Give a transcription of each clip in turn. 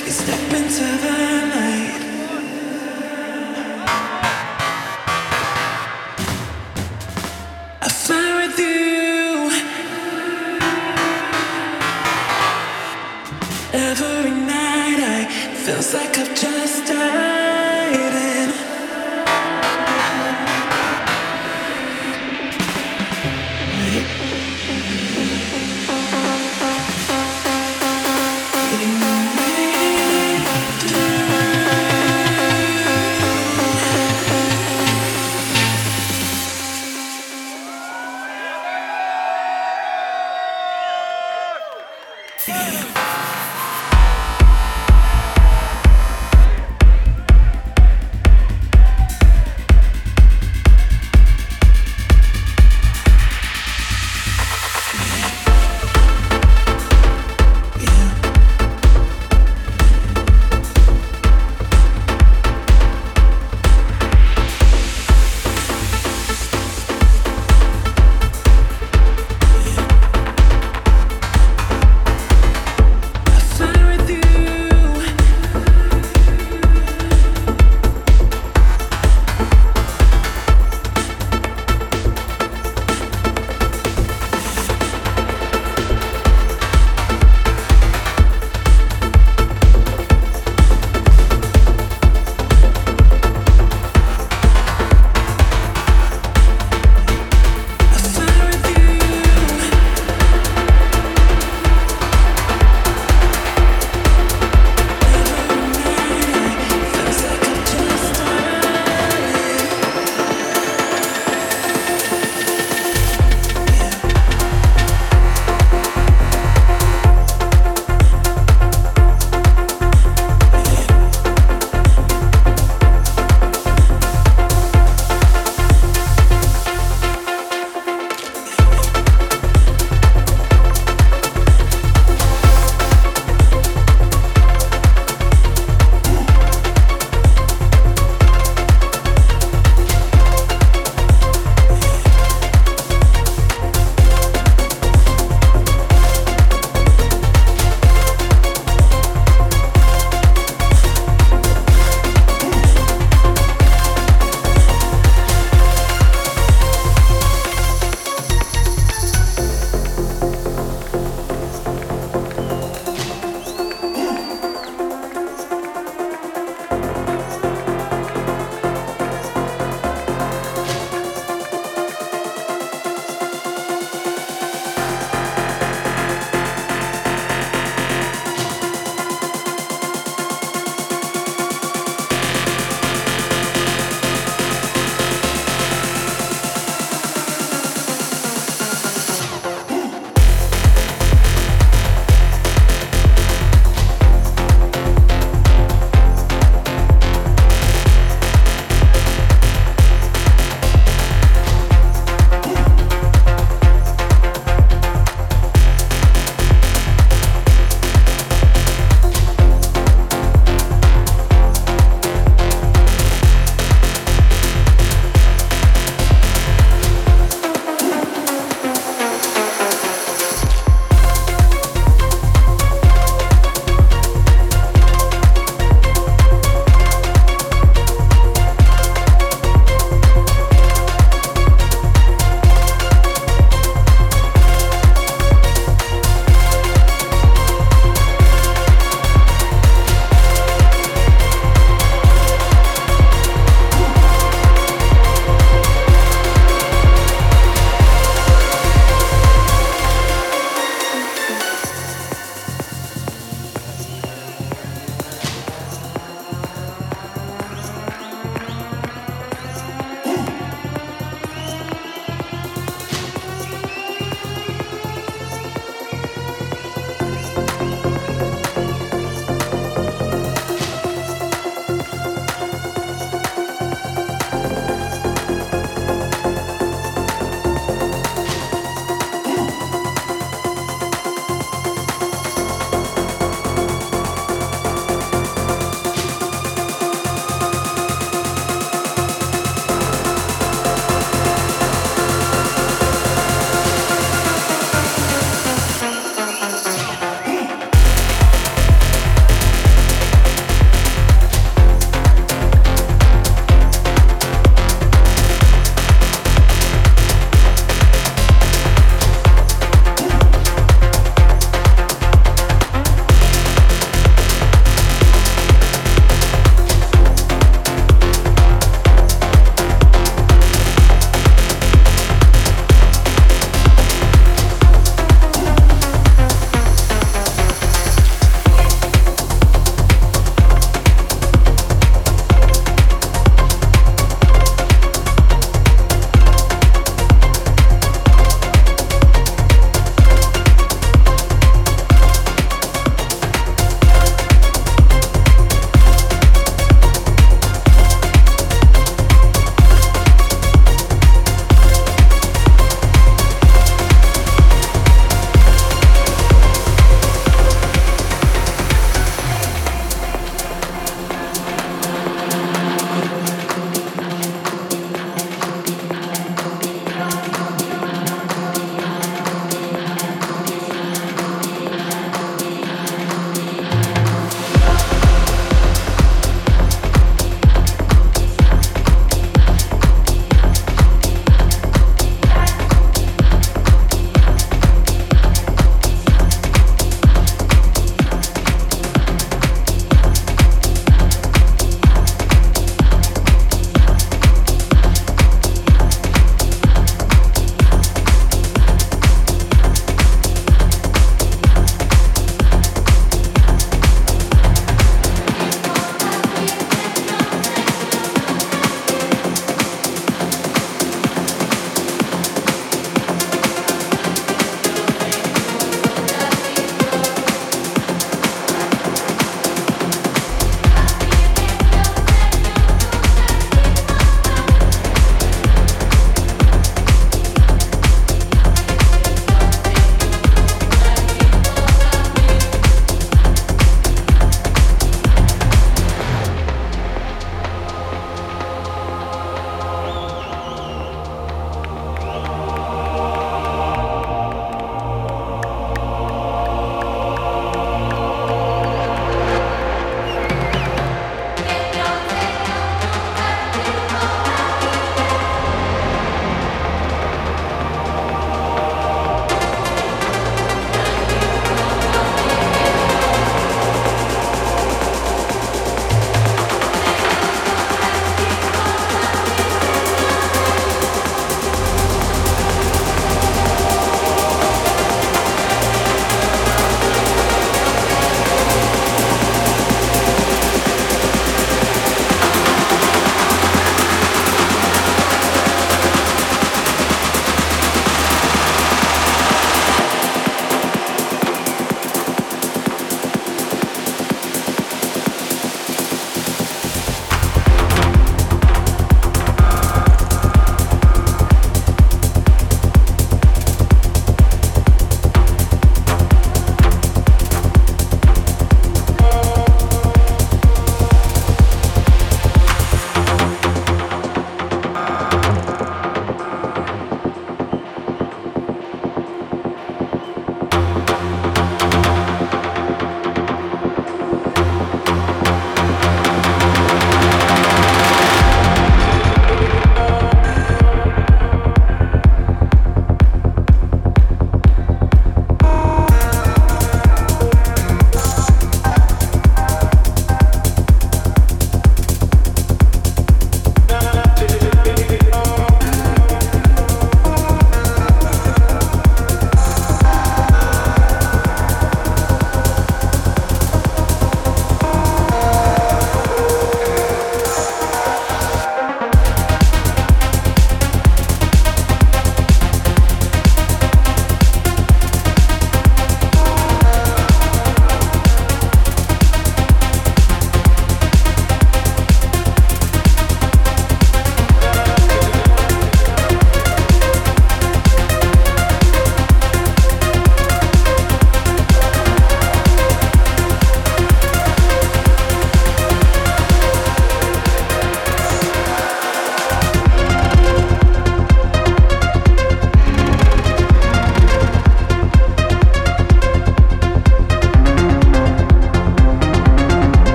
We step into the night.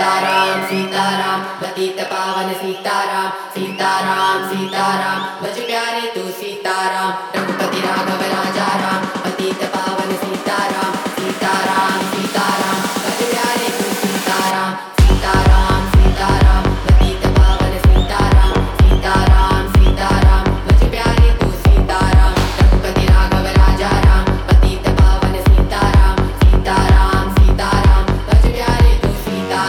Sitaram पतित पावन सीताराम सीताराम सीताराम भज प्यारे तू सीताराम रघुपति राघव राजा राम पतित पावन सीताराम सीताराम सीताराम भज प्यारे तू सीताराम सीताराम सीताराम पतित पावन सीताराम सीताराम सीताराम भज प्यारे तू सीताराम रघुपति राघव राजा राम पतित पावन सीताराम सीताराम सीताराम भज प्यारे तू Sitaram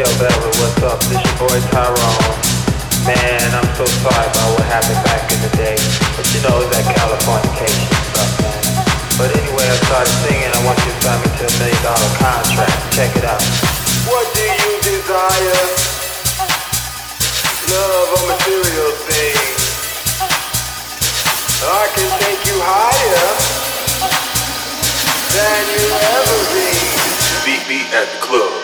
Yo, Bella, what's up? This your boy Tyrone. Man, I'm so sorry about what happened back in the day. But you know, it's that Californication stuff, man. But anyway, I started singing. I want you to sign me to a $1 million contract. Check it out. What do you desire? Love or material things? I can take you higher than you ever been. Beat me at the club.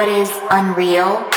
what is unreal? Real.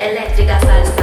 eléctrica salsa.